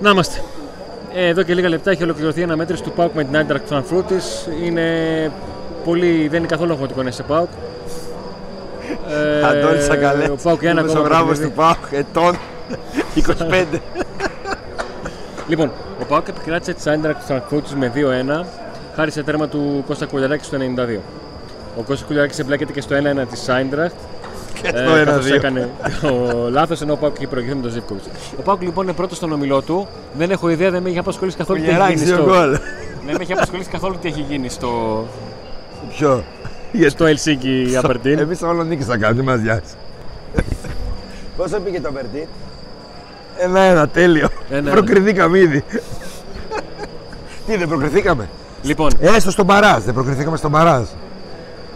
Να είμαστε. Εδώ και λίγα λεπτά έχει ολοκληρωθεί η αναμέτρηση του ΠΑΟΚ με την Eintracht Frankfurt. Δεν είναι καθόλου αγχωτικό να είσαι ΠΑΟΚ. Αντώνη Σαγκαλέ, δημοσιογράφος του ΠΑΟΚ, ετών 25. Λοιπόν, ο ΠΑΟΚ επικράτησε τη Eintracht Frankfurt με 2-1 χάρη σε τέρμα του Κώστα Κουλιάκη στο 92. Ο Κώστας Κουλιάκης εμπλέκεται και στο 1-1 της Άιντραχτ. Καθώς έκανε το λάθος, ενώ ο ΠΑΟΚ είχε προηγηθεί με τον Ζίβκοβιτς. Ο ΠΑΟΚ λοιπόν είναι πρώτος στον ομιλό του. Δεν έχω ιδέα, δεν με έχει απασχολήσει καθόλου τι έχει γίνει στο. Δεν με έχει απασχολήσει καθόλου τι έχει γίνει στο. Ποιο? Στο Ελσίνκι Απερτίν. Εμείς όλο νίκησαν κάτι, μας διάξει. Πόσο πήγε το Απερτίν? 1-1, τέλειο. Προκριθήκαμε ήδη. Τι, δεν προκριθήκαμε? Έστω στον παράζ, δεν προκριθήκαμε στον παράζ.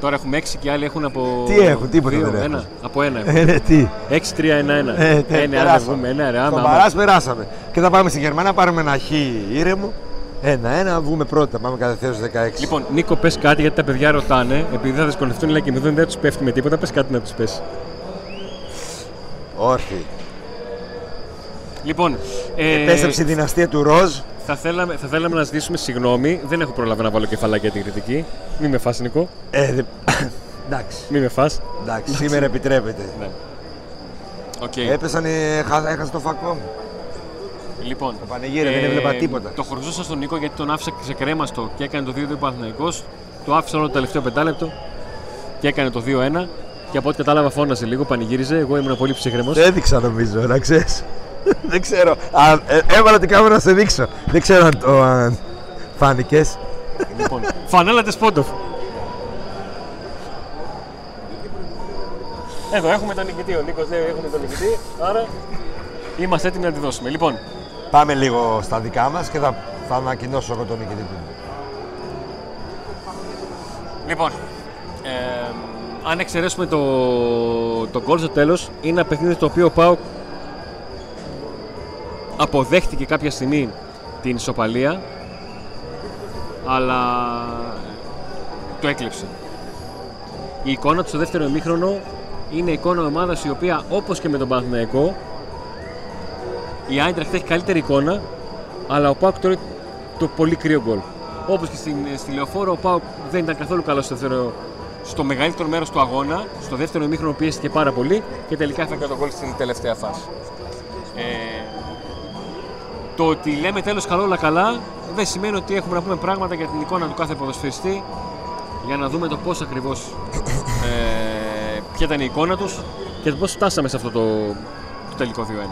Τώρα έχουμε 6 και άλλοι έχουν από. Τι έχουν, τίποτα δεν έχουν. Από ένα έχουν. 6-3-1-1. Στον παράζ περάσαμε. Και θα πάμε στη Γερμανία, πάρουμε ένα χ ήρεμο. 1-1, βγούμε πρώτα, πάμε κατευθείαν στους 16. Λοιπόν, Νίκο, πες κάτι γιατί τα παιδιά ρωτάνε, επειδή θα δυσκολευτούν, λέει και δεν τους πέφτει με τίποτα. Πες κάτι να τους πες. Όχι. Λοιπόν. Επέστρεψε η δυναστεία του Ροζ. Θα θέλαμε να ζητήσουμε συγγνώμη, δεν έχω προλάβει να βάλω κεφαλάκια την κριτική. Μην με φας, Νίκο. Εντάξει. Μην με φας. Εντάξει, σήμερα επιτρέπεται. Ναι. Okay. Έχασε το φακό μου. Λοιπόν, το πανηγύρι, δεν έβλεπα τίποτα. Το χωριζούσα στον Νίκο γιατί τον άφησα ξεκρέμαστο και έκανε το 2-2 ο Παναθηναϊκός. Το άφησα όλο το τελευταίο πεντάλεπτο και έκανε το 2-1. Και από ό,τι κατάλαβα, φώνασε λίγο, πανηγύριζε. Εγώ ήμουν πολύ ψυχρεμός. Δεν έδειξα νομίζω, να ξέρεις. Δεν ξέρω. Έβαλα την κάμερα να σε δείξω. Δεν ξέρω αν φάνηκες. Λοιπόν, φανέλα Ντεσπότοφ. Εδώ έχουμε τον νικητή. Ο Νίκος λέει: έχουμε τον νικητή. Άρα είμαστε έτοιμοι να τη δώσουμε. Λοιπόν. Πάμε λίγο στα δικά μας και θα ανακοινώσω εγώ τον νικητή του. Λοιπόν, αν εξαιρέσουμε το goal στο τέλος, είναι ένα παιχνίδι το οποίο ο ΠΑΟΚ αποδέχτηκε κάποια στιγμή την ισοπαλία, αλλά το έκλειψε. Η εικόνα του στο δεύτερο ημίχρονο είναι εικόνα ομάδας η οποία, όπως και με τον Παναθηναϊκό, η Άιντραχτ έχει καλύτερη εικόνα, αλλά ο ΠΑΟΚ τρώει το πολύ κρύο γκολ. Όπως και στη Λεωφόρο, ο ΠΑΟΚ δεν ήταν καθόλου καλός στο μεγαλύτερο μέρος του αγώνα. Στο δεύτερο ημίχρονο πιέστηκε πάρα πολύ και τελικά έφερε το γκολ στην τελευταία φάση. Το ότι λέμε τέλος καλό όλα καλά δεν σημαίνει ότι έχουμε να πούμε πράγματα για την εικόνα του κάθε ποδοσφαιριστή, για να δούμε το πώς ακριβώς ποια ήταν η εικόνα τους και το πώς φτάσαμε σε αυτό το τελικό 2-1.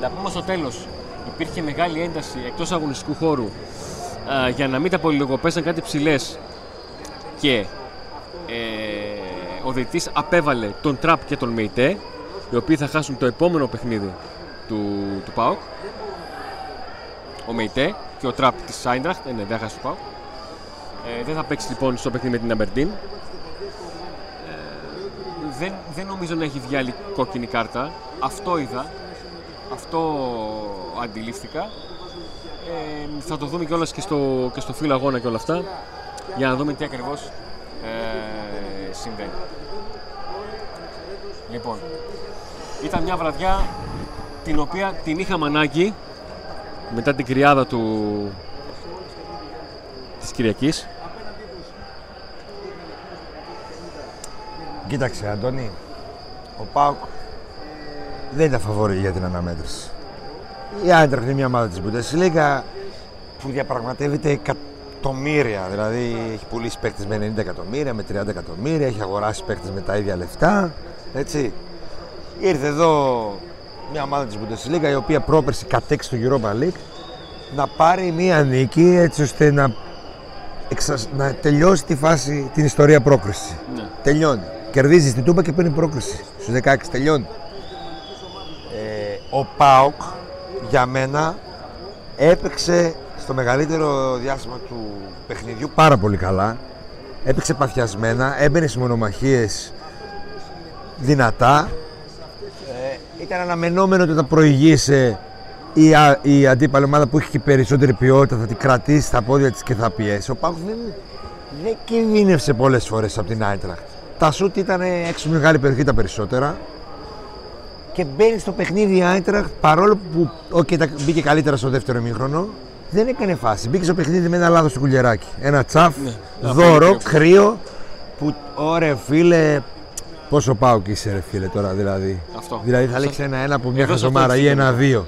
Να πούμε στο τέλος, υπήρχε μεγάλη ένταση εκτός αγωνιστικού χώρου για να μην τα πολυλογοπέσαν κάτι ψηλές και ο διαιτητής απέβαλε τον Τραπ και τον Μιτέ, οι οποίοι θα χάσουν το επόμενο παιχνίδι του ΠΑΟΚ. Ο Μιτέ και ο Τραπ της Άιντραχτ, δεν χάσει του ΠΑΟΚ. Δεν θα παίξει λοιπόν στο παιχνίδι με την Αμπερντίν. Δεν νομίζω να έχει βγει άλλη κόκκινη κάρτα. Αυτό είδα. Αυτό αντιλήφθηκα. Θα το δούμε κιόλας και στο φύλλο αγώνα και όλα αυτά, για να δούμε τι ακριβώς συμβαίνει. Λοιπόν, ήταν μια βραδιά την οποία την είχαμε ανάγκη μετά την κρυάδα της Κυριακής. Κοίταξε, Αντώνη, ο ΠΑΟΚ δεν ήταν φαβορή για την αναμέτρηση. Η Άιντραχτ είναι μια ομάδα της Bundesliga που διαπραγματεύεται εκατομμύρια. Δηλαδή έχει πουλήσει παίκτες με 90 εκατομμύρια, με 30 εκατομμύρια, έχει αγοράσει παίκτες με τα ίδια λεφτά. Έτσι. Ήρθε εδώ μια ομάδα της Bundesliga η οποία πρόπερση κατέξει το Europa League να πάρει μια νίκη έτσι ώστε να τελειώσει τη φάση, την ιστορία πρόκριση. Ναι. Τελειώνει. Κερδίζει στην Τούμπα και παίρνει πρόκριση. Στους 16 τελειώνει. Ο ΠΑΟΚ για μένα έπαιξε στο μεγαλύτερο διάστημα του παιχνιδιού πάρα πολύ καλά. Έπαιξε παθιασμένα, έμπαινε στις μονομαχίες δυνατά. Ήταν αναμενόμενο ότι όταν προηγήσε η αντίπαλη ομάδα που είχε και περισσότερη ποιότητα θα την κρατήσει στα πόδια της και θα πιέσει. Ο ΠΑΟΚ δεν κινδύνευσε πολλές φορές από την Άιντραχτ. Τα σούτ ήταν έξω μεγάλη περιοχή τα περισσότερα. και μπαίνει στο παιχνίδι Άιντραχτ, παρόλο που μπήκε καλύτερα στο δεύτερο ημίχρονο, δεν έκανε φάση. Μπήκε στο παιχνίδι με ένα λάθος του Κουλιεράκη. Ένα τσαφ, ναι, δώρο, κρύο. Που ωραία, φίλε. Πόσο ΠΑΟΚ είσαι, ρε φίλε, τώρα δηλαδή. Αυτό. Δηλαδή θα λέξει ένα-ένα από μια χαζομάρα ή ένα-δύο.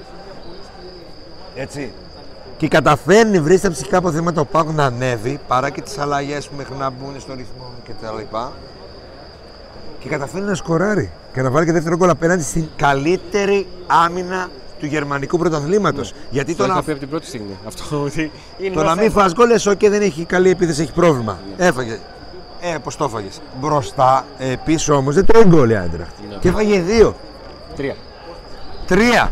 Έτσι. Και καταφέρνει, βρει στα ψυχικά αποθέματα ο ΠΑΟΚ να ανέβει παρά και τις αλλαγές που μέχρι να μπουν στο ρυθμό κτλ. Και καταφέρνει να σκοράρει και να βάλει και δεύτερο γκολ απέναντι στην καλύτερη άμυνα του γερμανικού πρωταθλήματος. Ναι. Γιατί το να πει από την πρώτη στιγμή. Αυτό είναι το να μην φας γκολ, λες, δεν έχει καλή επίθεση, έχει πρόβλημα. Ναι. Έφαγε. Πώς το έφαγες. Μπροστά, πίσω όμως δεν τρώει γκολ η Άιντραχτ. Ναι. Και έφαγε δύο. Τρία.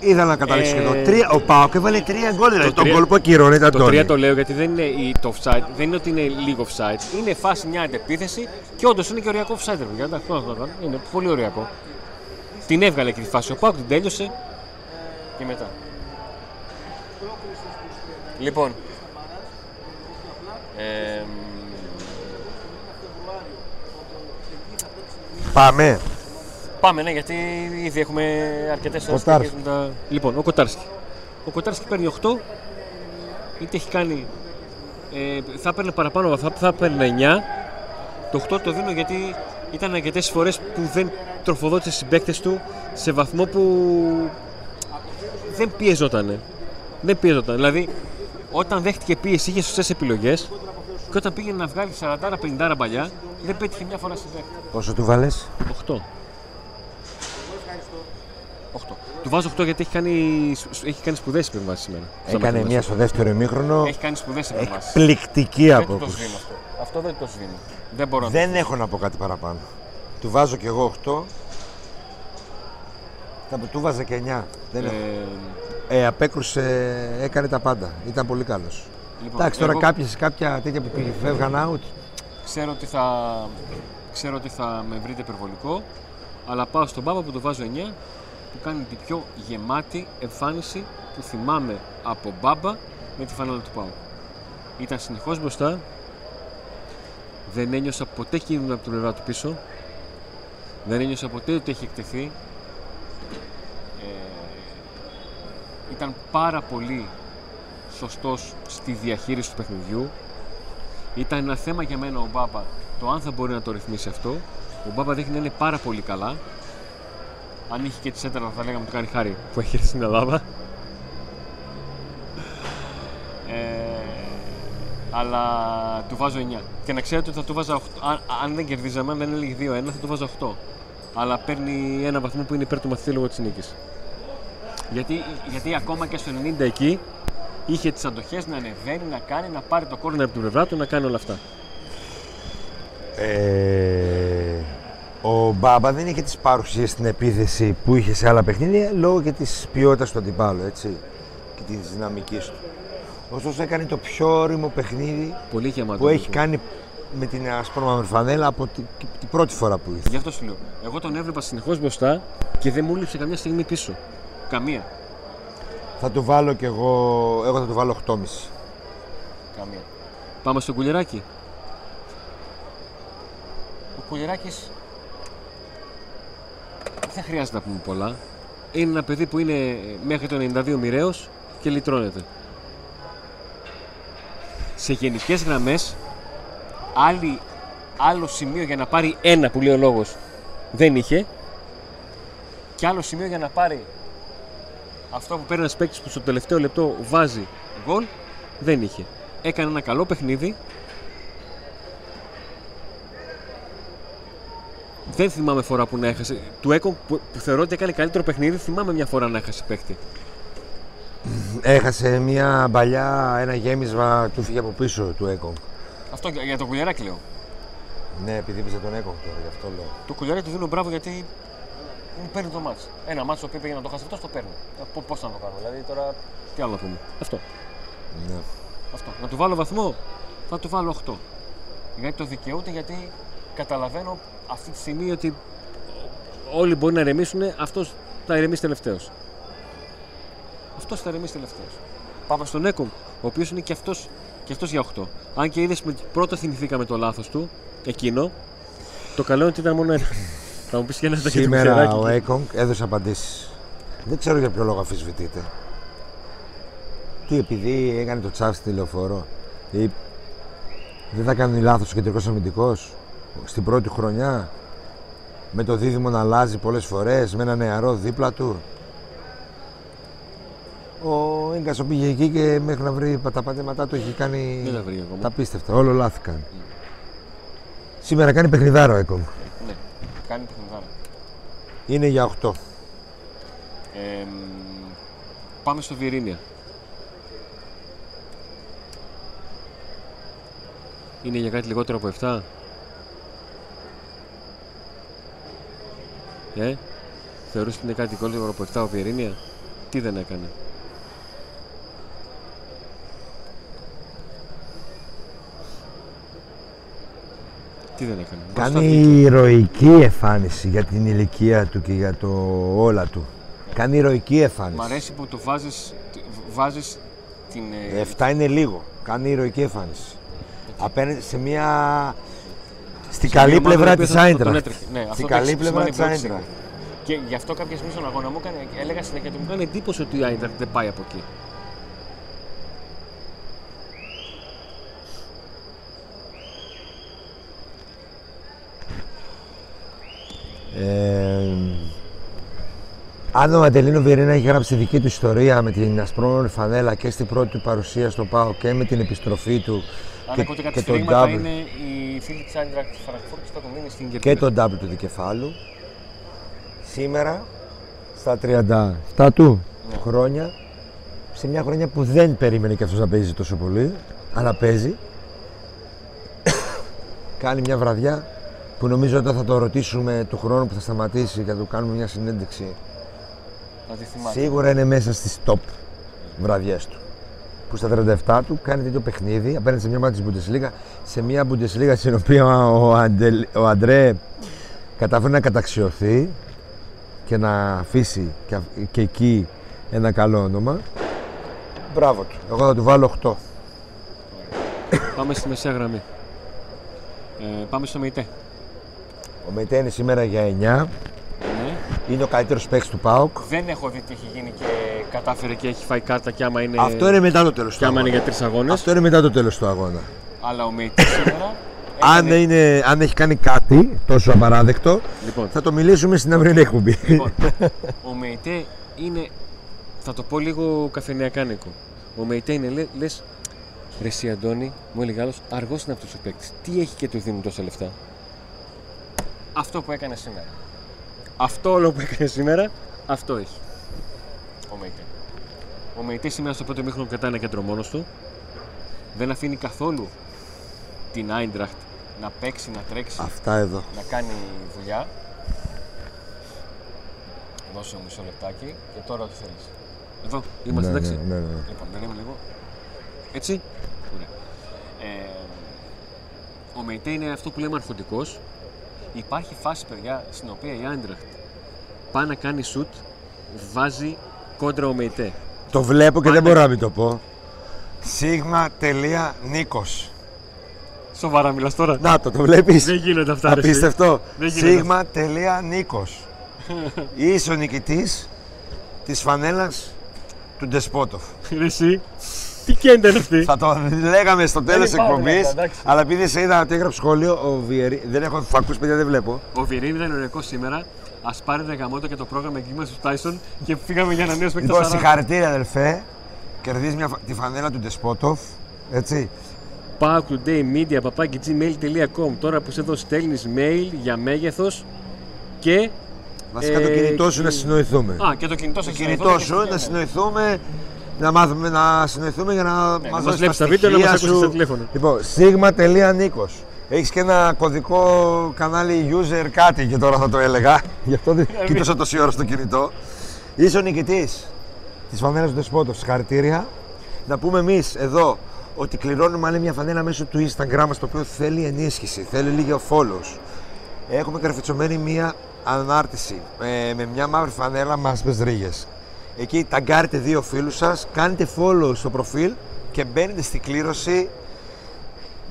Είδα να καταλήξω και εδώ. Ο ΠΑΟΚ έβαλε τρία γκολ. Δηλαδή τον γκολ που ακυρώνει ήταν το 3. Το λέω γιατί δεν είναι το offside, δεν είναι ότι είναι λίγο offside. Είναι φάση μια αντεπίθεση και όντως είναι και ωριακό offside. Είναι πολύ ωριακό. Την έβγαλε και τη φάση. Ο ΠΑΟΚ την τέλειωσε και μετά. Λοιπόν. Πάμε. Πάμε, ναι, γιατί ήδη έχουμε αρκετές ώρες. Λοιπόν, ο Κοτάρσκι. Ο Κοτάρσκι παίρνει 8, γιατί έχει κάνει. Θα παίρνει παραπάνω, θα παίρνει 9. Το 8 το δίνω γιατί ήταν αρκετές φορές που δεν τροφοδότησε συμπαίκτες του σε βαθμό που δεν πιεζότανε. Δεν πιεζόταν. Δηλαδή, όταν δέχτηκε πίεση, είχε σωστές επιλογές και όταν πήγαινε να βγάλει 40-50 παλιά, δεν πέτυχε μια φορά συμπαίκτη. Πόσο του βάλες? 8. 8. Του βάζω 8 γιατί έχει κάνει σπουδές επεμβάσεις σήμερα. Έκανε μία στο δεύτερο ημίχρονο. Έχει κάνει σπουδές επεμβάσεις. Εκπληκτική απόκριση. Δεν το σβήνω αυτό. Αυτό δεν το σβήνω. Δεν έχω να πω κάτι παραπάνω. Του βάζω κι εγώ 8. Θα του βάζα και 9. Απέκρουσε, έκανε τα πάντα. Ήταν πολύ καλός. Λοιπόν, εντάξει, τώρα κάποια τέτοια που φεύγαν out. Ξέρω ότι θα με βρείτε υπερβολικό, αλλά πάω στον Μπάμπα που το βάζω 9, που κάνει την πιο γεμάτη εμφάνιση που θυμάμαι από Μπάμπα με τη φανέλα του ΠΑΟΚ. Ήταν συνεχώς μπροστά, δεν ένιωσα ποτέ κίνδυνο από την πλευρά του πίσω, δεν ένιωσα ποτέ ότι έχει εκτεθεί. Ήταν πάρα πολύ σωστός στη διαχείριση του παιχνιδιού. Ήταν ένα θέμα για μένα ο Μπάμπα το αν θα μπορεί να το ρυθμίσει αυτό. Ο Μπάμπα δείχνει να είναι πάρα πολύ καλά. Αν είχε και τη σέντρα, θα λέγαμε του κάνει χάρη που έχει στην Ελλάδα. Αλλά του βάζω 9. Και να ξέρετε ότι θα του βάζω 8. Αν δεν κερδίζαμε, αν δεν έλεγε 2-1, θα του βάζω 8. Αλλά παίρνει ένα βαθμό που είναι υπέρ του μαθητή λόγω της νίκης. Γιατί ακόμα και στο 90 εκεί. Είχε τις αντοχές να ανεβαίνει, να κάνει, να πάρει το κόρνερ από την πλευρά του, να κάνει όλα αυτά. Ο Μπάμπα δεν είχε τις παρουσίες στην επίθεση που είχε σε άλλα παιχνίδια λόγω και της ποιότητας του αντιπάλου, έτσι, και της δυναμικής του. Ωστόσο έκανε το πιο όριμο παιχνίδι που έχει κάνει με την ασπρόμαυρη φανέλα από την πρώτη φορά που ήρθε. Γι' αυτό σου λέω. Εγώ τον έβλεπα συνεχώς μπροστά και δεν μου έλειψε καμιά στιγμή πίσω. Καμία. Θα του βάλω κι εγώ θα του βάλω 8,5. Καμία. Πάμε στον Κουλιεράκη. Ο Κουλιεράκης δεν χρειάζεται να πούμε πολλά. Είναι ένα παιδί που είναι μέχρι το 92 μοιραίος και λυτρώνεται. Σε γενικές γραμμές, άλλο σημείο για να πάρει ένα που λέει ο λόγος δεν είχε και άλλο σημείο για να πάρει αυτό που παίρνει ένας παίκτης που στο τελευταίο λεπτό βάζει γκολ, δεν είχε. Έκανε ένα καλό παιχνίδι. Δεν θυμάμαι φορά που να έχασε. Του Έκονγκ που θεωρώ ότι έκανε καλύτερο παιχνίδι, θυμάμαι μια φορά να έχασε παίκτη. Έχασε μια παλιά, ένα γέμισμα, του φύγε από πίσω του Έκονγκ. Αυτό για τον Κουλιεράκη λέω. Ναι, επειδή πήσε τον Έκονγκ τώρα, γι' αυτό λέω. Του Κουλιεράκη του δίνω μπράβο γιατί. Μου παίρνει το μάτς. Ένα μάτς το οποίο πήγε να το χάσει αυτός, το παίρνει. Πώς να το κάνω, δηλαδή τώρα τι άλλο να πούμε. Αυτό. Ναι. Αυτό. Να του βάλω βαθμό, θα του βάλω 8. Γιατί το δικαιούται, γιατί καταλαβαίνω αυτή τη στιγμή ότι όλοι μπορεί να ηρεμήσουν, αυτός θα ηρεμήσει τελευταίος. Αυτός θα ηρεμήσει τελευταίος. Πάμε στον Έκομ, ο οποίος είναι και αυτός για 8. Αν και είδες πρώτα θυμηθήκαμε το λάθος του, εκείνο, το καλό είναι ότι ήταν μόνο ένα. Θα μου πεις και ένα τέτοιο σήμερα ξεράκι. Ο Έκονγκ έδωσε απαντήσεις. Δεν ξέρω για ποιο λόγο αμφισβητείται. Τι, επειδή έκανε το τσάφ στη λεωφόρο, ή δεν θα κάνει λάθος ο κεντρικός αμυντικός στην πρώτη χρονιά, με το δίδυμο να αλλάζει πολλές φορές, με ένα νεαρό δίπλα του. Ο Ιγκασό πήγε εκεί και μέχρι να βρει τα πατήματά του έχει κάνει τα πίστευτα. Όλο λάθηκαν. Σήμερα κάνει παιχνιδάρο ο Έκονγκ. Ναι, κάνει παιχνιδάρο. Είναι για 8. Πάμε στο Βιερίνη. Είναι για κάτι λιγότερο από 7. Θεωρείς ότι είναι κάτι λιγότερο από 7 ο Βιερίνη. Τι δεν έκανε. Τι δεν έκανε. Κάνει ηρωική εμφάνιση για την ηλικία του και για το όλα του. Κάνει ηρωική εμφάνιση. Μ' αρέσει που το βάζεις την... 7 είναι λίγο. Κάνει ηρωική εμφάνιση. Απέναντι σε μια... Στην καλή πλευρά της Άιντραχτ. Στην καλή πλευρά της Άιντραχτ. Και γι' αυτό κάποια στιγμή στον αγώνα μου έλεγα συνέχεια ότι μου έκανε εντύπωση ότι η Άιντραχτ δεν πάει από εκεί. Αν ο Αντελίνο Βιερίνη έχει γράψει τη δική του ιστορία με την ασπρόμαυρη φανέλα και στην πρώτη του παρουσία στο ΠΑΟΚ και με την επιστροφή του. Αν ακούτε κάτι σφυρίγματα είναι οι φίλοι της Eintracht Frankfurt που θα τον δίνει στην κερδίδα. Και τον ντάμπλ του δικεφάλου. Σήμερα, στα 37 του χρόνια, σε μια χρονιά που δεν περίμενε και αυτός να παίζει τόσο πολύ, αλλά παίζει, κάνει μια βραδιά που νομίζω όταν θα το ρωτήσουμε του χρόνου που θα σταματήσει και θα του κάνουμε μια συνέντευξη, σίγουρα είναι μέσα στις top βραδιές του. Που στα 37 του κάνει τέτοιο παιχνίδι απέναντι σε μια ομάδα της Bundesliga, σε μια Bundesliga στην οποία ο Αντρέ καταφέρει να καταξιωθεί και να αφήσει και εκεί ένα καλό όνομα. Μπράβο του. Εγώ θα του βάλω 8. Πάμε στη μεσαία γραμμή. Πάμε στο Μιτέ. Ο Μιτέ είναι σήμερα για 9. Είναι ο καλύτερος παίκτης του ΠΑΟΚ. Δεν έχω δει τι έχει γίνει και κατάφερε και έχει φάει κάρτα και άμα είναι. Αυτό είναι μετά το τέλος του αγώνα. Είναι για 3 αγώνες. Αυτό είναι μετά το τέλος του αγώνα. Αλλά ο Μιτέ σήμερα. Αν έχει κάνει κάτι τόσο απαράδεκτο, λοιπόν, θα το μιλήσουμε στην αυριανή εκπομπή. Λοιπόν, ο Μεϊτέ είναι, θα το πω λίγο καφενειακάνικο. Ο Μεϊτέ είναι, λες, ρε συ Αντώνη, μου έλεγε άλλος, αργός είναι αυτός ο παίκτης. Τι έχει και του δίνουν τόσα λεφτά. Αυτό που έκανε σήμερα. Αυτό όλο που έκανε σήμερα, αυτό έχει. Ο Μεϊτέ. Ο Μεϊτέ σήμερα στο πρώτο μήχρονο κρατάει ένα κέντρο μόνος του. Δεν αφήνει καθόλου την Άιντραχτ να παίξει, να τρέξει, αυτά εδώ, να κάνει δουλειά. Δώσε μου μισό λεπτάκι και τώρα ό,τι θέλεις. Εδώ, είμαστε εντάξει. Ναι. Λοιπόν, περίμενε λίγο. Έτσι. Ωραία. Ο Μεϊτέ είναι αυτό που λέμε αρχοντικός. Υπάρχει φάση, παιδιά, στην οποία η Άιντραχτ πάει να κάνει σουτ, βάζει κόντρα ο Μεϊτέ. Το βλέπω και δεν μπορώ να μην το πω. Sigma.Nikos. Σοβαρά μιλάς τώρα. Να το βλέπεις. Δεν γίνονται αυτά. Απίστευτο. Sigma.Nikos. Είσαι ο νικητής της φανέλας του Ντεσπότοφ. Εσύ, τι κέντα είναι αυτή. Θα το λέγαμε στο τέλος της εκπομπής, αλλά επειδή σε είδα ότι έγραψε σχόλιο, ο Βιερίνη. Δεν έχω φακούς, παιδιά, δεν βλέπω. Ο Βιερίνη ήταν οριακός σήμερα. Ας πάρει δεκαμότο και το πρόγραμμα εγκλήματος του Τάισον και φύγαμε για ένα νέο σπέκτα. Λοιπόν, συγχαρητήρια, αδελφέ. Κερδίζει τη φανέλα του Ντεσπότοφ. Έτσι. paoktodaymedia@gmail.com. Τώρα που σε εδώ στέλνεις mail για μέγεθος και... Βασικά το κινητό σου να συνοηθούμε. Α, και το κινητό σου να συνοηθούμε, να μάθουμε να συνοηθούμε για να μας δώσεις τα στοιχεία να μας ακούσεις στο τηλέφωνο. Λοιπόν, sigma.Nikos. Έχεις και ένα κωδικό κανάλι user κάτι και τώρα θα το έλεγα. Γι' αυτό κοίτασα τόση ώρα στο κινητό. Είσαι ο νικητής της φανέλας του Δεσπότοφ. Συγχαρητήρια. Να πούμε εμείς εδώ ότι κληρώνουμε άλλη μια φανέλα μέσω του Instagram μας, το οποίο θέλει ενίσχυση, θέλει λίγα follows. Έχουμε καρφιτσωμένη μια ανάρτηση με μια μαύρη φανέλα με άσπρες ρίγες. Εκεί ταγκάρετε 2 φίλους σας, κάνετε follow στο προφίλ και μπαίνετε στην κλήρωση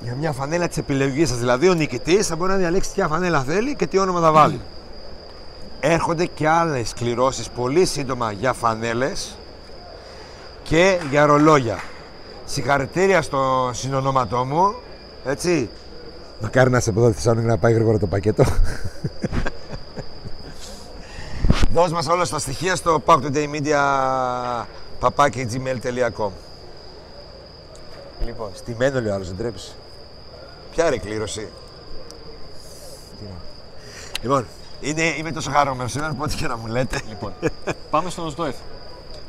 για μια φανέλα της επιλογής σας. Δηλαδή ο νικητής θα μπορεί να διαλέξει ποια φανέλα θέλει και τι όνομα θα βάλει. έρχονται και άλλες κληρώσεις πολύ σύντομα για φανέλες και για ρολόγια. Συγχαρητήρια στο συνονόματό μου, έτσι. Μακάρι να σε πω εδώ τη Θεσσαλονίκη να πάει γρήγορα το πακέτο. Δώσ' μας όλα τα στοιχεία στο paoktodaymedia@gmail.com. Λοιπόν, στημένο λέει ο άλλος, δεν τρέπεις. Ποια ρε κλήρωση. Λοιπόν, είμαι τόσο χαρούμενος σήμερα που ό,τι και να μου λέτε. Λοιπόν, πάμε στον Οσδόεφ.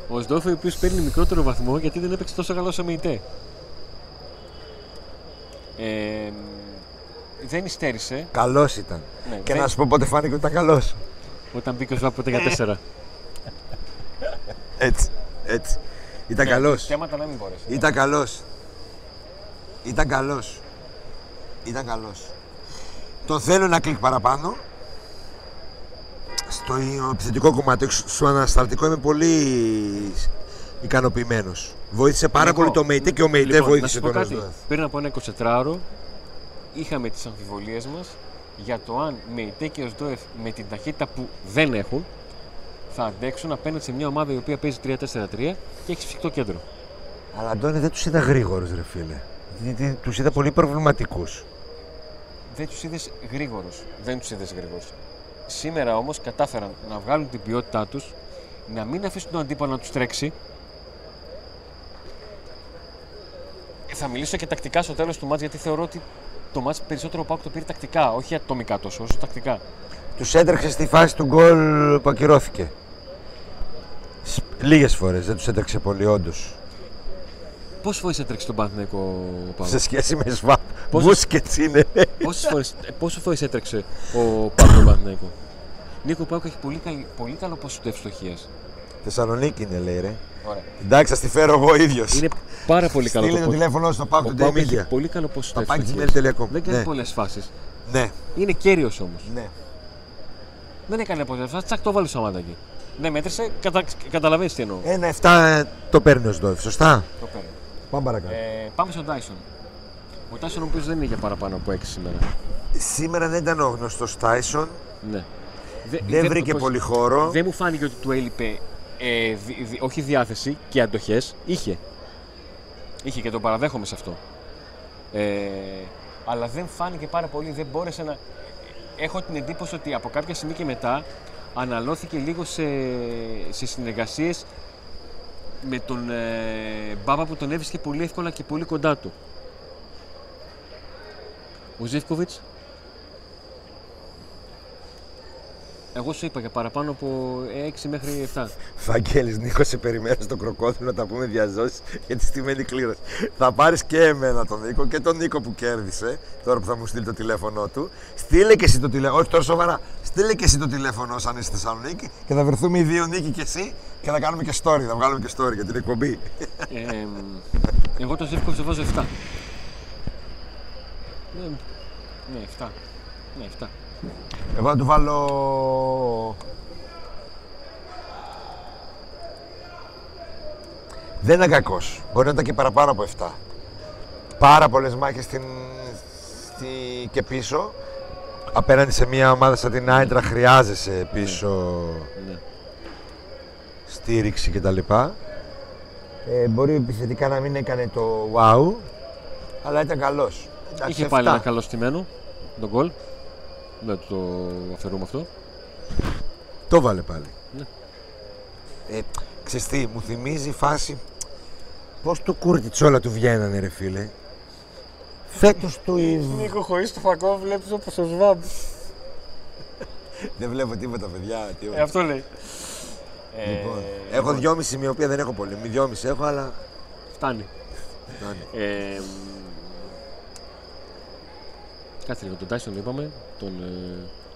Ο Οσδόεφ ο οποίος παίρνει μικρότερο βαθμό γιατί δεν έπαιξε τόσο καλό σε Μιτέ. Δεν υστέρησε. Καλός ήταν. Ναι, και να σου πω πότε φάνηκε ότι ήταν καλός. Όταν μπήκε ο Σβάμπ πότε για 4. Έτσι, έτσι. Ήταν καλός. Θέματα να μην μπορέσει. Ήταν καλός. Ήταν καλός. Ήταν καλός. Τον θέλω ένα κλικ παραπάνω. Στο επιθετικό κομμάτι, στο ανασταλτικό είμαι πολύ ικανοποιημένος. Βοήθησε πάρα πολύ το Μεϊτέ και ο Μεϊτέ βοήθησε τον Οσδόεφ. Πριν από ένα 24ωρο είχαμε τις αμφιβολίες μας για το αν Μεϊτέ και Οσδόεφ με την ταχύτητα που δεν έχουν θα αντέξουν απέναντι σε μια ομάδα η οποία παίζει 3-4-3 και έχει ψυχτό κέντρο. Αλλά Αντώνη δεν τους είδα γρήγορους ρε φίλε. Τους είδα πολύ προβληματικούς. Δεν τους είδες γρήγορους. Δεν τους είδες γρήγορους. Σήμερα όμως κατάφεραν να βγάλουν την ποιότητά τους, να μην αφήσουν τον αντίπαλο να τους τρέξει. Θα μιλήσω και τακτικά στο τέλος του μάτς γιατί θεωρώ ότι το μάτς περισσότερο ο ΠΑΟΚ το πήρε τακτικά, όχι ατομικά τόσο, όσο τακτικά. Τους έτρεξε στη φάση του γκολ που ακυρώθηκε. Λίγες φορές, δεν τους έτρεξε πολύ όντως. Πόσες φορές έτρεξε τον Παναθηναϊκό ΠΑΟΚ? Σε σχέση με Σβάμπ, μπουσκετς είναι. Πόσες φορές έτρεξε ο ΠΑΟΚ τον Παναθηναϊκό? Νίκο, ο ΠΑΟΚ έχει πολύ καλό ποσοστό ευστοχίας. Θεσσαλονίκη είναι, λέει ρε. Ωραία. Εντάξει, θα τη φέρω εγώ ίδιος. Είναι πάρα πολύ καλό. Στείλε το τηλέφωνο στο ΠΑΟΚ του Ντεμίλια. Πολύ καλό ποσοστό ευστοχίας. Δεν κάνει πολλές φάσεις. Ναι. Είναι κέριος όμως. Ναι. Δεν έκανε πολλές φάσεις. Τσακ, το βάλει στο Σαμάτα εκεί. Δεν μέτρησε, καταλαβαίνεις τι εννοώ. 1-7 το παίρνει ο Οσδόεφ, σωστά. Το παίρνει. Πάμε παρακάτω. Πάμε στον Τάισον. Ο Τάισον ο οποίος δεν είναι για παραπάνω από 6 σήμερα. Σήμερα δεν ήταν ο γνωστός Τάισον. Ναι. Δεν βρήκε πολύ χώρο. Δεν μου φάνηκε ότι του έλειπε όχι διάθεση και αντοχές. Είχε. Είχε και τον παραδέχομαι σε αυτό. Αλλά δεν φάνηκε πάρα πολύ. Δεν μπόρεσε να... Έχω την εντύπωση ότι από κάποια στιγμή και μετά αναλώθηκε λίγο σε συνεργασίες με τον Μπάμπα που τον έβρισκε πολύ εύκολα και πολύ κοντά του. Ο Ζίβκοβιτς. Εγώ σου είπα για παραπάνω από 6 μέχρι 7. Βαγγέλης, Νίκο, σε περιμένω στο κροκόδιλο να τα πούμε διαζώσεις για τη στημένη κλήρωση. Θα πάρεις και εμένα τον Νίκο και τον Νίκο που κέρδισε, τώρα που θα μου στείλει το τηλέφωνο του. Στείλε και εσύ το τηλέφωνο, όχι τώρα σοβαρά. Στείλε και εσύ το τηλέφωνο σαν είσαι στη Θεσσαλονίκη και θα βρεθούμε οι δύο, Νίκη και εσύ, και θα κάνουμε και story, θα βγάλουμε και story για την εκπομπή. Εγώ τον Ζίβκοβιτς βάζω 7. Ναι, 7. Ναι, 7. Εγώ θα του βάλω... 1 είναι κακός. Μπορεί να ήταν και παραπάνω από 7. Πάρα πολλές μάχες και πίσω. Απέναντι σε μια ομάδα σαν την Άιντραχτ χρειάζεσαι πίσω στήριξη κτλ. Μπορεί επιθετικά να μην έκανε το wow, αλλά ήταν καλός. Είχε 7. Πάλι ένα καλό στημένο, τον γκολ. Να το αφαιρούμε αυτό. Το βάλε πάλι. Ναι. Ξέρεις τι, μου θυμίζει η φάση πώς του κουρτιτσόλα του βγαίνανε ρε φίλε. Φέτος του Ιβ. Νίκο, χωρίς το φακό βλέπεις όπως ο Σβάμπ. Δεν βλέπω τίποτα παιδιά. Τίποτα. Αυτό λέει. Λοιπόν, έχω 2,5 με οποία δεν έχω πολύ. 2,5 έχω αλλά... Φτάνει. Φτάνει. Κάτσε λίγο, τον Τάισον είπαμε,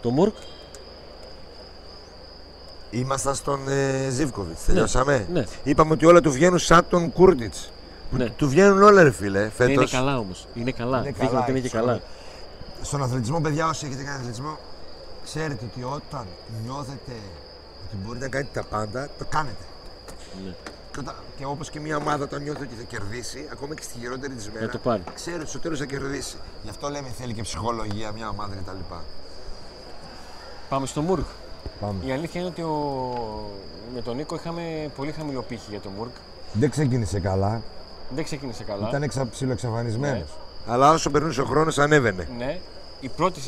τον Μουρκ. Ήμασταν στον Ζίβκοβιτς, τελειώσαμε. Ναι. Είπαμε ότι όλα του βγαίνουν σαν τον Κούρτιτς. Ναι. Του βγαίνουν όλα ρε φίλε, φέτος. Είναι καλά όμως, είναι καλά, δείχνει ότι είναι και καλά. Στον αθλητισμό παιδιά, όσοι έχετε κάνει αθλητισμό, ξέρετε ότι όταν νιώθετε ότι μπορείτε να κάνετε τα πάντα, το κάνετε. Ναι. Και όπως και μια ομάδα όταν νιώθει ότι θα κερδίσει, ακόμα και στη χειρότερη της μέρα, ξέρει ότι στο τέλος θα κερδίσει. Γι' αυτό λέμε θέλει και ψυχολογία μια ομάδα κτλ. Πάμε στο Μουρκ. Πάμε. Η αλήθεια είναι ότι με τον Νίκο είχαμε πολύ χαμηλό πύχη για τον Μουρκ. Δεν ξεκίνησε καλά. Ήταν ψιλοεξαφανισμένος. Ναι. Αλλά όσο περνούσε ο χρόνος ανέβαινε. Ναι.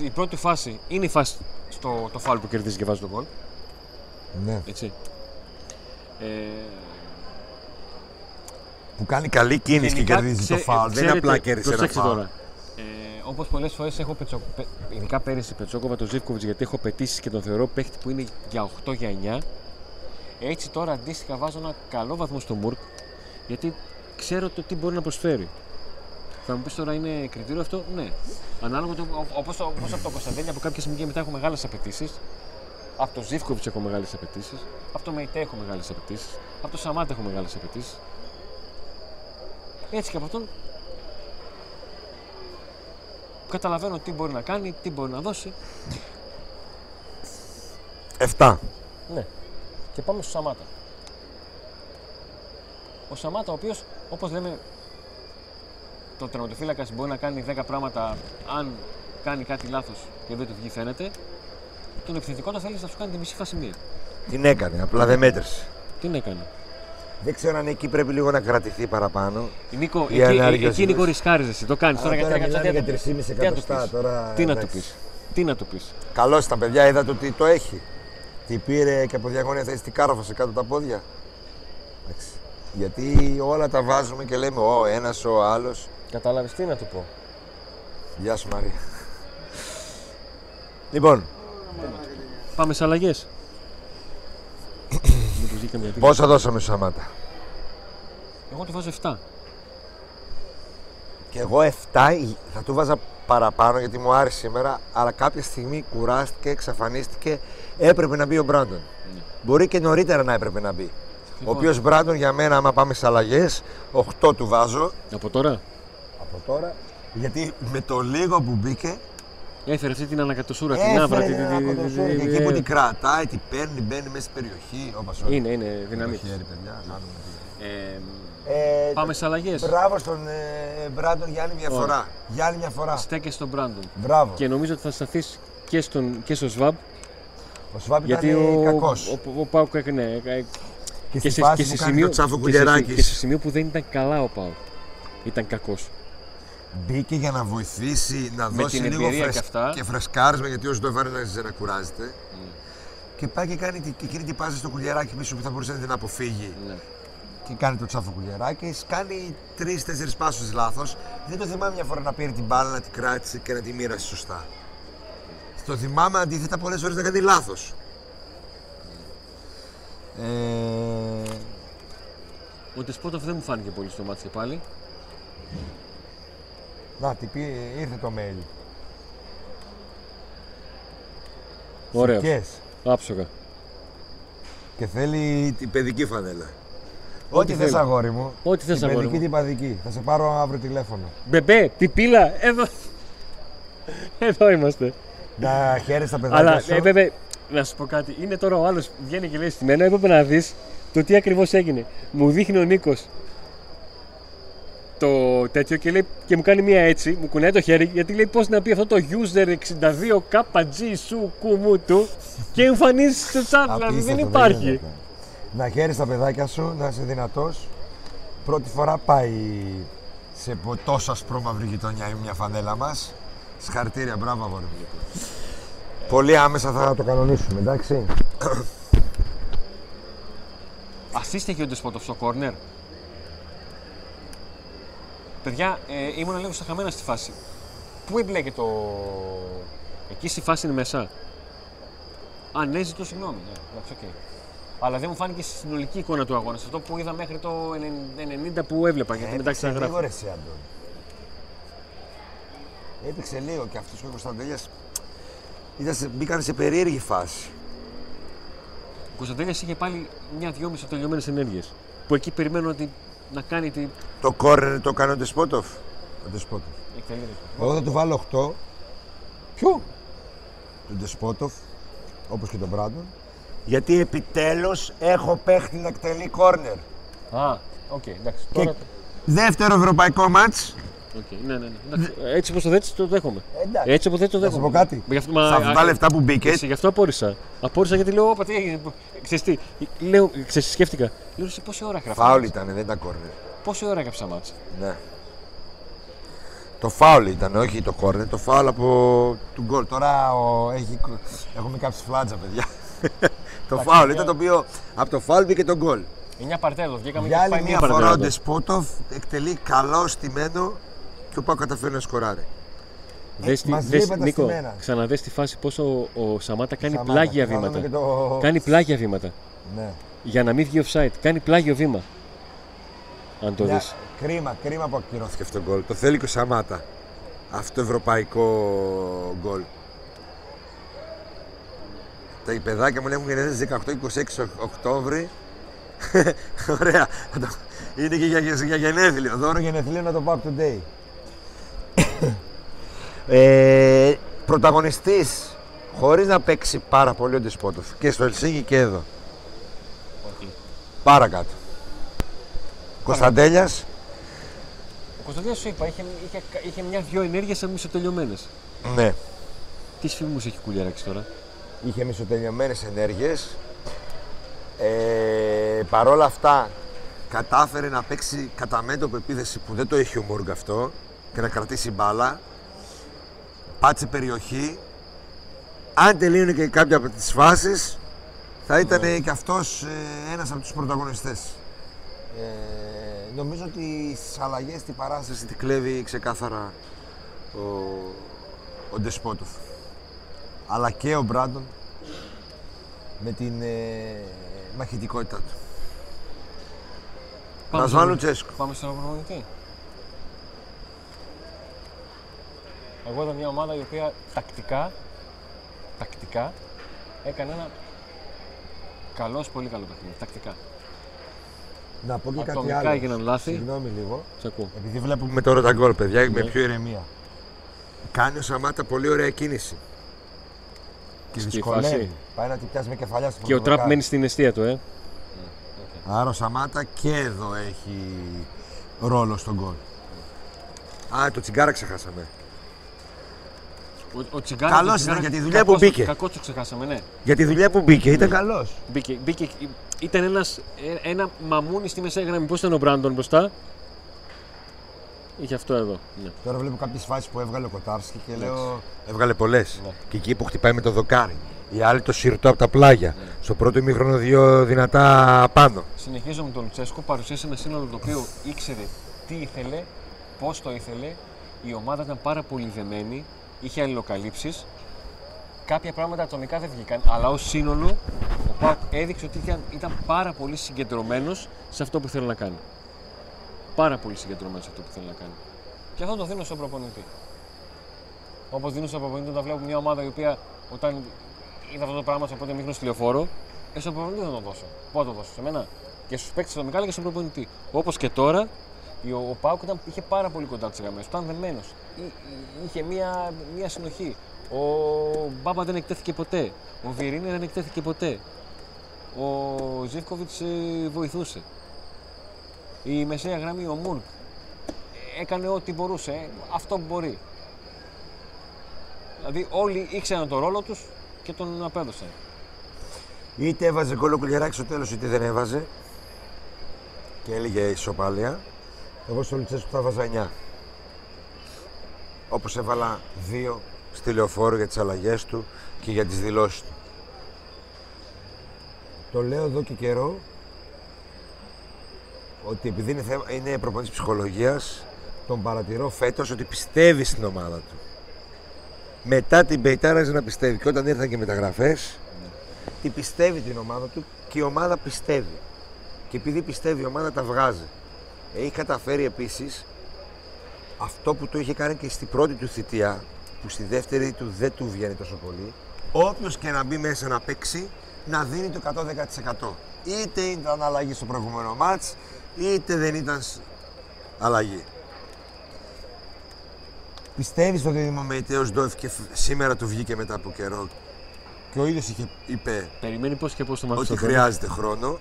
Η πρώτη φάση είναι η φάση στο φάουλ που κερδίζει και βάζει τον γκολ. Ναι. Έτσι. Που κάνει καλή κίνηση και κερδίζει το φάουλ. Δεν απλά κέρδισε ένα φάουλ. Όπως πολλές φορές έχω ειδικά πέρυσι πετσόκοβα τον Ζίβκοβιτς, γιατί έχω πετήσει και τον θεωρώ παίχτη που είναι για 8 για 9. Έτσι τώρα αντίστοιχα βάζω ένα καλό βαθμό στο Μουρκ, γιατί ξέρω το τι μπορεί να προσφέρει. Θα μου πεις τώρα είναι κριτήριο αυτό, ναι. Ανάλογα όπως από τον Κωνσταντέλια, από κάποια στιγμή και μετά έχω μεγάλες απαιτήσεις. Από τον Ζίβκοβιτς έχω μεγάλες απαιτήσεις. Από τον Μιτέ έχω μεγάλες απαιτήσεις. Από τον Σαμάτα έχω μεγάλες απαιτήσεις. Έτσι και από αυτόν. Καταλαβαίνω τι μπορεί να κάνει, τι μπορεί να δώσει. 7. Ναι. Και πάμε στο Σαμάτα. Ο Σαμάτα, ο οποίος, όπως λέμε, το τερματοφύλακας μπορεί να κάνει 10 πράγματα, αν κάνει κάτι λάθος και δεν του βγει φαίνεται, τον επιθετικό το θέλει να σου κάνει τη μισή φάση μία. Την έκανε, απλά δεν μέτρησε. Την έκανε. Δεν ξέρω αν εκεί πρέπει λίγο να κρατηθεί παραπάνω. Νίκο, εκεί Νίκο ρισκάριζεσαι, το κάνεις. Τώρα για 3,5 εκατοστά. Τι να του πεις. Καλώς τα παιδιά, είδατε ότι το έχει. Τη πήρε και από διαγώνια θέση, τη κάρφωσε κάτω τα πόδια. Εντάξει. Γιατί όλα τα βάζουμε και λέμε ο ένας, ο άλλος. Κατάλαβες τι να του πω. Γεια σου Μαρία. Λοιπόν. Πάμε σε αλλαγές. Πόσα δώσαμε στο Σαμάτα? Εγώ του βάζω 7. Και εγώ 7 θα του βάζα παραπάνω γιατί μου άρεσε σήμερα, αλλά κάποια στιγμή κουράστηκε, εξαφανίστηκε. Έπρεπε να μπει ο Μπράντον. Ναι. Μπορεί και νωρίτερα να έπρεπε να μπει. Λοιπόν. Ο οποίος Μπράντον για μένα, άμα πάμε σε αλλαγές, 8 του βάζω. Από τώρα. Από τώρα. Γιατί με το λίγο που μπήκε. Έφερε αυτή την ανακατοσούρα, την άβρα. Εκεί που την κρατάει, την παίρνει, μπαίνει μέσα στην περιοχή. Είναι δυναμή. Πάμε σε αλλαγές. Μπράβο στον Μπράντον για άλλη μια φορά. Για άλλη μια φορά. Στέκεσαι στον Μπράντον. Μπράβο. Και νομίζω ότι θα σταθείς και στο Σβάμπ. Ο Σβάμπ ήταν κακός. Ο ΠΑΟΚ έκανε. Και σε σημείο που δεν ήταν καλά ο ΠΑΟΚ. Ήταν κακός. Μπήκε για να βοηθήσει, να δώσει λίγο και φρεσκάρισμα, γιατί όσο το έβαλε να κουράζεται. Και πάει και κάνει εκείνη την πάσα στο Κουλιάκη πίσω που θα μπορούσε να την αποφύγει. Και κάνει το τσάφο Κουλιάκη, κάνει 3-4 πάσους λάθος. Δεν το θυμάμαι μια φορά να πήρε την μπάλα, να την κράτησε και να τη μοίρασε σωστά. Το θυμάμαι αντίθετα πολλές φορές να κάνει λάθος. Ο Ντεσπότοφ δεν μου φάνηκε πολύ στο μάτι και πάλι. Να, ήρθε το mail. Ωραίος. Άψογα. Και θέλει την παιδική φανέλα. Ό,τι θες αγόρι μου. Ό,τι θες αγόρι μου. Παιδική, την παδική. Θα σε πάρω αύριο τηλέφωνο. Μπεμπέ, τι πύλα, εδώ. Εδώ είμαστε. Να χαίρεσαι τα παιδάκια. Αλλά σου. Βέβαια, να σου πω κάτι. Είναι τώρα ο άλλος βγαίνει και λέει στη μένα, έπρεπε να δεις το τι ακριβώς έγινε. Μου δείχνει ο Νίκος. Το τέτοιο και, λέει, και μου κάνει μία έτσι, μου κουνάει το χέρι γιατί λέει πώς να πει αυτό το user 62KG σου κουμού του και εμφανίζει στο chat, δηλαδή δεν υπάρχει. Να χαίρεις τα παιδάκια σου, να είσαι δυνατός. Πρώτη φορά πάει σε τόσα σπρώμαυρη γειτονιά ή μια φανέλα μας. Συγχαρητήρια, μπράβο αγόρι μου. Πολύ άμεσα θα το κανονίσουμε, εντάξει. Αφήστε και ο Ντεσπότοφ στο κόρνερ. Παιδιά, ήμουν λίγο στα χαμένα στη φάση. Πού εμπλέκεται το. Εκεί στη φάση είναι μέσα. Αν έζητο, συγγνώμη. Εντάξει, οκ. Αλλά δεν μου φάνηκε στη συνολική εικόνα του αγώνα. Αυτό που είδα μέχρι το 90 που έβλεπα. Γιατί μετά ξαναγράφω. Λίγο ρε εσύ, Άντων. Έπαιξε λίγο και αυτός και ο Κωνσταντέλιας. Μπήκαν σε περίεργη φάση. Ο Κωνσταντέλιας είχε πάλι μια-δυόμιση τελειωμένες ενέργειες. Που εκεί περιμένω ότι. Να κάνει τη... Το κόρνερ το κάνει ο Ντεσπότοφ. Εγώ θα του βάλω 8. Ποιο? Τον Ντεσπότοφ, όπως και τον Μπράντον. Γιατί επιτέλους έχω παίχτη να εκτελεί κόρνερ. Α, οκ, εντάξει. Τώρα... Δεύτερο ευρωπαϊκό μάτς. Okay, ναι, ναι, ναι. Έτσι όπως το δέτσι το δέχομαι. Έτσι όπως το δέχομαι. Θα σου πω κάτι. Σε αυτά τα λεφτά που μπήκε. Γι' αυτό απόρρισα. Απόρρισα γιατί λέω, όπα τι έγινε. Ξέρεις τι. Λέω, σκέφτηκα. Λέω, σε πόση ώρα έγραψα. Φάουλ ήταν, δεν ήταν κόρνερ. Πόση ώρα έγραψα μάτσα. Ναι. Το φάουλ ήταν, όχι το κόρνερ. Το φάουλ από τον γκολ. Τώρα έχουμε κάψει φλάτσα, παιδιά. Το φάουλ ήταν το οποίο. Από το φάουλ μπήκε το γκολ. 9 παρτέδο. Για άλλη μια φορά ο Ντεσπότοφ εκτελεί καλό στημένο. Και ο ΠΑΟΚ καταφέρει να σκοράρει. Νίκο, ξαναδες τη φάση πόσο ο Σαμάτα κάνει πλάγια βήματα. Κάνει πλάγια βήματα. Ναι. Για να μην βγει offside. Κάνει πλάγιο βήμα. Αν το δεις. Κρίμα, κρίμα που ακυρώθηκε αυτό το γκολ. Το θέλει και ο Σαμάτα. Αυτό το ευρωπαϊκό γκολ. Τα παιδάκια μου έχουν γεννηθεί 18-26 Οκτώβρη. Ωραία. Είναι και για γενέθλιο. Δώρο γενεθλίων να το Back Today. Πρωταγωνιστής χωρίς να παίξει πάρα πολύ ο Ντεσπότοφ και στο Ελσίνκι και εδώ. Okay. Παρακάτω. Κωνσταντέλιας. Ο Κωνσταντέλιας σου είπα, είχε μια-δυο ενέργειες μισοτελειωμένες. Ναι. Τι σφήμους έχει κουλιαράξει τώρα. Είχε μισοτελειωμένες ενέργειες. Παρόλα αυτά κατάφερε να παίξει κατά μέτωπο επίθεση που δεν το έχει ο Μουρκ αυτό και να κρατήσει μπάλα. Πάτσε περιοχή. Αν τελείωνε και κάποια από τις φάσεις, θα ήταν και αυτός ένας από τους πρωταγωνιστές. Νομίζω ότι στις αλλαγές την παράσταση την κλέβει ξεκάθαρα ο Ντεσπότοφ. Αλλά και ο Μπράντον με την μαχητικότητά του. Πάμε να βάλουν Τσέσκο. Πάμε στον προπονητή. Εγώ είδα μια ομάδα η οποία τακτικά έκανε ένα πολύ καλό παιχνίδι. Τακτικά. Να πω και ατομικά κάτι άλλο. Έγιναν λάθη. Συγγνώμη λίγο. Επειδή βλέπουμε τώρα τα γκολ, παιδιά, με πιο ηρεμία. Κάνει ο Σαμάτα πολύ ωραία κίνηση. Και δυσκολεύει. Πάει να την πιάσει με κεφαλιά στο πρωτοβουλίο. Και ο Τραπ μένει στην αιστεία του, Άρα ο Σαμάτα και εδώ έχει ρόλο στον γκολ. Το τσιγκάρα ξεχάσαμε. Καλό ήταν για τη δουλειά που μπήκε. Κακό το ξεχάσαμε, ναι. Για τη δουλειά που μπήκε, ήταν καλό. Μπήκε. Ήταν ένα μαμούνι στη μεσαία γραμμή. Πώς ήταν ο Μπράντον μπροστά. Είχε αυτό εδώ. Ναι. Τώρα βλέπω κάποιες φάσεις που έβγαλε ο Κοτάρσκι και λέω. Έβγαλε πολλές. Ναι. Και εκεί που χτυπάει με το δοκάρι. Οι άλλοι το σιρτό από τα πλάγια. Ναι. Στο πρώτο ημίχρονο δύο δυνατά πάνω. Συνεχίζω με τον Τσέσκο. Παρουσίασε ένα σύνολο το οποίο ήξερε τι ήθελε, πώς το ήθελε. Η ομάδα ήταν πάρα πολύ δεμένη. Είχε αλληλοκαλύψεις. Κάποια πράγματα ατομικά δεν βγήκαν, αλλά ως σύνολο ο ΠΑΟΚ έδειξε ότι ήταν πάρα πολύ συγκεντρωμένος σε αυτό που θέλει να κάνει. Πάρα πολύ συγκεντρωμένος σε αυτό που θέλει να κάνει. Και αυτό το δίνω στον προπονητή. Όπως δίνω στον προπονητή όταν βλέπω μια ομάδα η οποία όταν είδα αυτό το πράγμα στο πρώτο μήχρονο τηλεφόρο, στον προπονητή θα το δώσω. Πού θα το δώσω, σε μένα. Και στους παίκτες ατομικά αλλά και στον προπονητή. Όπως και τώρα. Ο ΠΑΟΚ είχε πάρα πολύ κοντά τις γραμμές, ήταν δεμένος, είχε μία συνοχή. Ο Μπάμπα δεν εκτέθηκε ποτέ, ο Βιερίνη δεν εκτέθηκε ποτέ, ο Ζίβκοβιτς βοηθούσε. Η μεσαία γραμμή, ο Μουρκ, έκανε ό,τι μπορούσε, αυτό που μπορεί. Δηλαδή όλοι ήξεραν τον ρόλο τους και τον απέδωσαν. Είτε έβαζε γκολ ο Κουλιαράκης στο τέλος, είτε δεν έβαζε και έλεγε ισοπαλία. Εγώ στο Λουτσέσκο θα βάζα 9. Όπως έβαλα 2 στη Λεωφόρο για τις αλλαγές του και για τις δηλώσεις του. Το λέω εδώ και καιρό ότι επειδή είναι προπονητής ψυχολογίας, τον παρατηρώ φέτος ότι πιστεύει στην ομάδα του. Μετά την πεϊτάραζε να πιστεύει. Και όταν ήρθαν και οι μεταγραφές, τη πιστεύει την ομάδα του και η ομάδα πιστεύει. Και επειδή πιστεύει η ομάδα τα βγάζει. Έχει καταφέρει επίσης αυτό που το είχε κάνει και στην πρώτη του θητεία, που στη δεύτερη του δεν του βγαίνει τόσο πολύ. Όποιος και να μπει μέσα να παίξει, να δίνει το 110%. Είτε ήταν αλλαγή στο προηγούμενο μάτς, είτε δεν ήταν αλλαγή. Πιστεύεις ότι ο Μιτέ Ντόεφ και σήμερα του βγήκε μετά από καιρό και ο ίδιος είπε περιμένει πώς και πώς το μάθει ότι χρειάζεται χρόνο,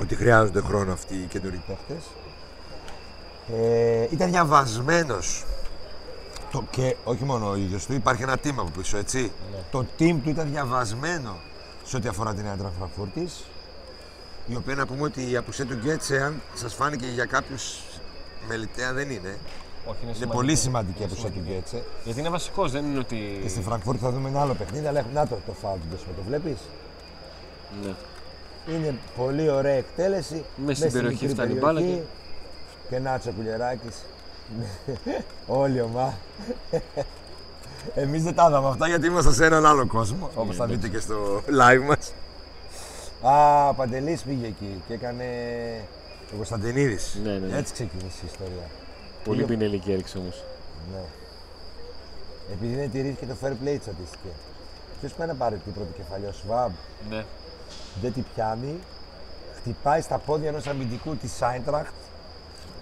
ότι χρειάζονται χρόνο αυτοί οι καινούριοι παίχτες. Ήταν διαβασμένος. Και όχι μόνο ο ίδιος του, υπάρχει ένα team από πίσω, έτσι. Ναι. Το team του ήταν διαβασμένο σε ό,τι αφορά την Eintracht Frankfurt, η οποία να πούμε ότι η απουσία του Γκέτσε, αν σας φάνηκε για κάποιους μελιτέα, δεν είναι. Όχι, είναι πολύ σημαντική η απουσία του Γκέτσε. Γιατί είναι βασικός, δεν είναι ότι. Και στη Frankfurt θα δούμε ένα άλλο παιχνίδι, αλλά να το φάουλ του Ντεσπότοφ, το βλέπεις. Ναι. Είναι πολύ ωραία εκτέλεση. Μες στην περιοχή φτάνει η μπάλα. Και Νάτσο Κουλιεράκης. Όλη ομάδα. Εμείς δεν τα είδαμε αυτά γιατί ήμασταν σε έναν άλλο κόσμο, όπως θα δείτε και στο live μας. Α, ο Παντελής πήγε εκεί και έκανε ο Κωνσταντινίδης. Ναι, ναι, ναι. Έτσι ξεκίνησε η ιστορία. Πολύ πινελική έριξε όμως. Ναι. Επειδή δεν τηρήθηκε το fair play της αντίστοιχη. Ποιος πάει να πάρει την πρώτη κεφαλιά, ο Σβάμπ. Ναι. Δεν την πιάνει. Χτυπάει στα πόδια ενός αμυντικού της Άιντραχτ.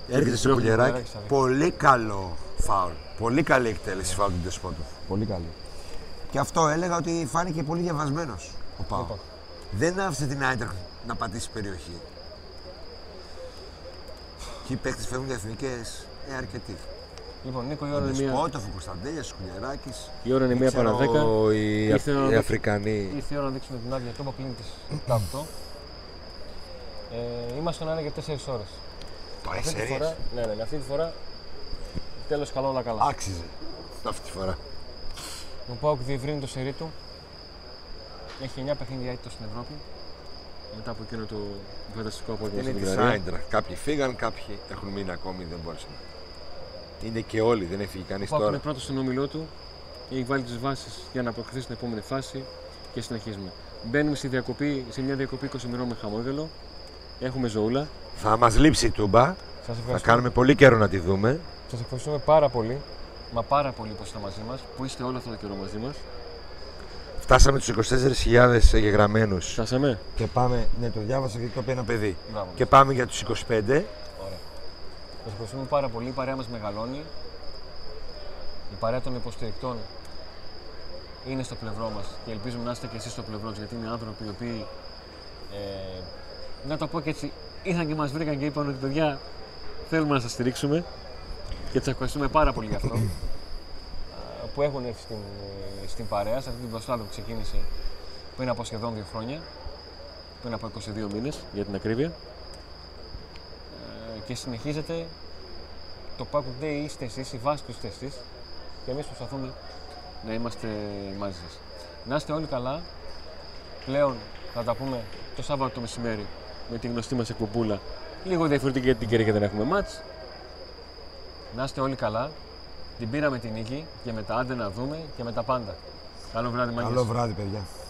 Έρχεται στο Κουλιεράκι. Πολύ καλό φάουλ. Πολύ καλή εκτέλεση φάουλ του Ντεσπότοφ. Πολύ καλή. Και αυτό έλεγα ότι φάνηκε πολύ διαβασμένος ο ΠΑΟΚ. Δεν άφησε την Άιντραχτ να πατήσει περιοχή. Και οι παίκτες φεύγουν για εθνικές αρκετοί. Λοιπόν, Νίκο, η ώρα είναι μία. Ντεσπότοφ, ο Κωνσταντέλιας, ο Κουλιεράκης. Η ώρα είναι 1:10. Οι Αφρικανοί. Ήρθε η ώρα να δείξουμε την άδεια Τούμπα, κλείνει τις 8. Είμαστε να είναι για 4 ώρες. Αυτή τη φορά, ναι, αυτή τη φορά τέλος καλό όλα καλά. Άξιζε αυτή τη φορά. Ο ΠΑΟΚ διευρύνει το σερί του. Έχει 9 παιχνίδια ήττα στην Ευρώπη. Μετά από εκείνο το φανταστικό απόγευμα στην Βουλγαρία. Κάποιοι φύγαν, κάποιοι έχουν μείνει ακόμη, δεν μπόρεσαν. Είναι και όλοι, δεν έφυγε κανείς τώρα. Ο ΠΑΟΚ είναι πρώτος στον όμιλό του. Έχει βάλει τις βάσεις για να προχωρήσει στην επόμενη φάση και συνεχίζουμε. Μπαίνουμε στη διακοπή, σε μια διακοπή 20 ημερών με χαμόγελο. Έχουμε ζωούλα. Θα μας λείψει η Τούμπα. Θα κάνουμε πολύ καιρό να τη δούμε. Σας ευχαριστούμε πάρα πολύ. Μα πάρα πολύ που είστε μαζί μας, που είστε όλο αυτό το καιρό μαζί μας. Φτάσαμε τους 24.000 εγγεγραμμένους. Φτάσαμε. Και πάμε. Ναι, το διάβασα γιατί το πει ένα παιδί. Μπράβο. Και πάμε για τους 25. Ωραία. Σας ευχαριστούμε πάρα πολύ. Η παρέα μας μεγαλώνει. Η παρέα των υποστηρικτών είναι στο πλευρό μας και ελπίζουμε να είστε και εσείς στο πλευρό τους, γιατί είναι άνθρωποι οι οποίοι. Να το πω και έτσι, ήρθαν και μας βρήκαν και είπαν ότι παιδιά θέλουμε να σας στηρίξουμε και τους ευχαριστούμε πάρα πολύ για αυτό που έχουν στην παρέα, σε αυτή την προσφάλεια που ξεκίνησε πριν από σχεδόν 2 χρόνια, πριν από 22 μήνες για την ακρίβεια, και συνεχίζεται το ΠΑΟΚ που είστε εσείς, η βάση του είστε εσείς και εμείς προσπαθούμε να είμαστε μαζί σας. Να είστε όλοι καλά, πλέον θα τα πούμε το Σάββατο το μεσημέρι με την γνωστή μας εκπομπούλα. Λίγο διαφορετική γιατί την καιρή και δεν έχουμε μάτς. Να είστε όλοι καλά. Την πήραμε την νίκη και μετά άντε να δούμε και με τα πάντα. Καλό βράδυ, μάγκες. Καλό βράδυ, παιδιά.